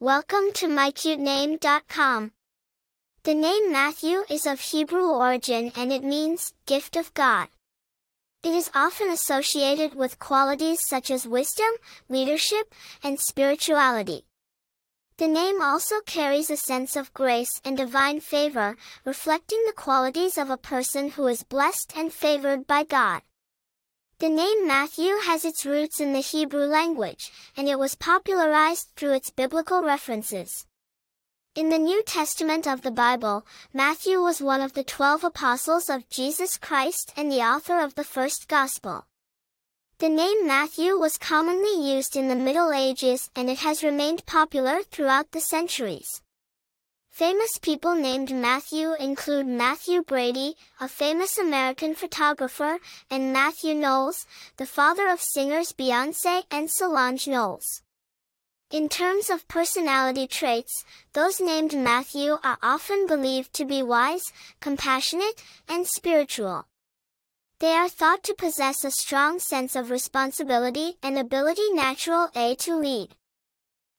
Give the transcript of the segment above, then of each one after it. Welcome to MyCuteName.com. The name Matthew is of Hebrew origin and it means gift of God. It is often associated with qualities such as wisdom, leadership, and spirituality. The name also carries a sense of grace and divine favor, reflecting the qualities of a person who is blessed and favored by God. The name Matthew has its roots in the Hebrew language, and it was popularized through its biblical references. In the New Testament of the Bible, Matthew was one of the 12 apostles of Jesus Christ and the author of the first gospel. The name Matthew was commonly used in the Middle Ages, and it has remained popular throughout the centuries. Famous people named Matthew include Matthew Brady, a famous American photographer, and Matthew Knowles, the father of singers Beyoncé and Solange Knowles. In terms of personality traits, those named Matthew are often believed to be wise, compassionate, and spiritual. They are thought to possess a strong sense of responsibility and ability naturally to lead.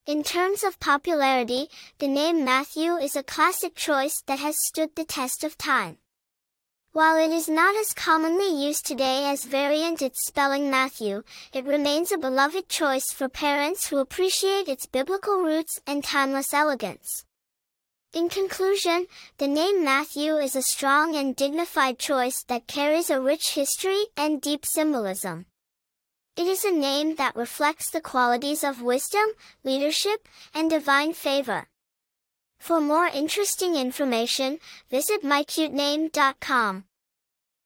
In terms of popularity, the name Matthew is a classic choice that has stood the test of time. While it is not as commonly used today as variant its spelling Matthew, it remains a beloved choice for parents who appreciate its biblical roots and timeless elegance. In conclusion, the name Matthew is a strong and dignified choice that carries a rich history and deep symbolism. It is a name that reflects the qualities of wisdom, leadership, and divine favor. For more interesting information, visit MyCuteName.com.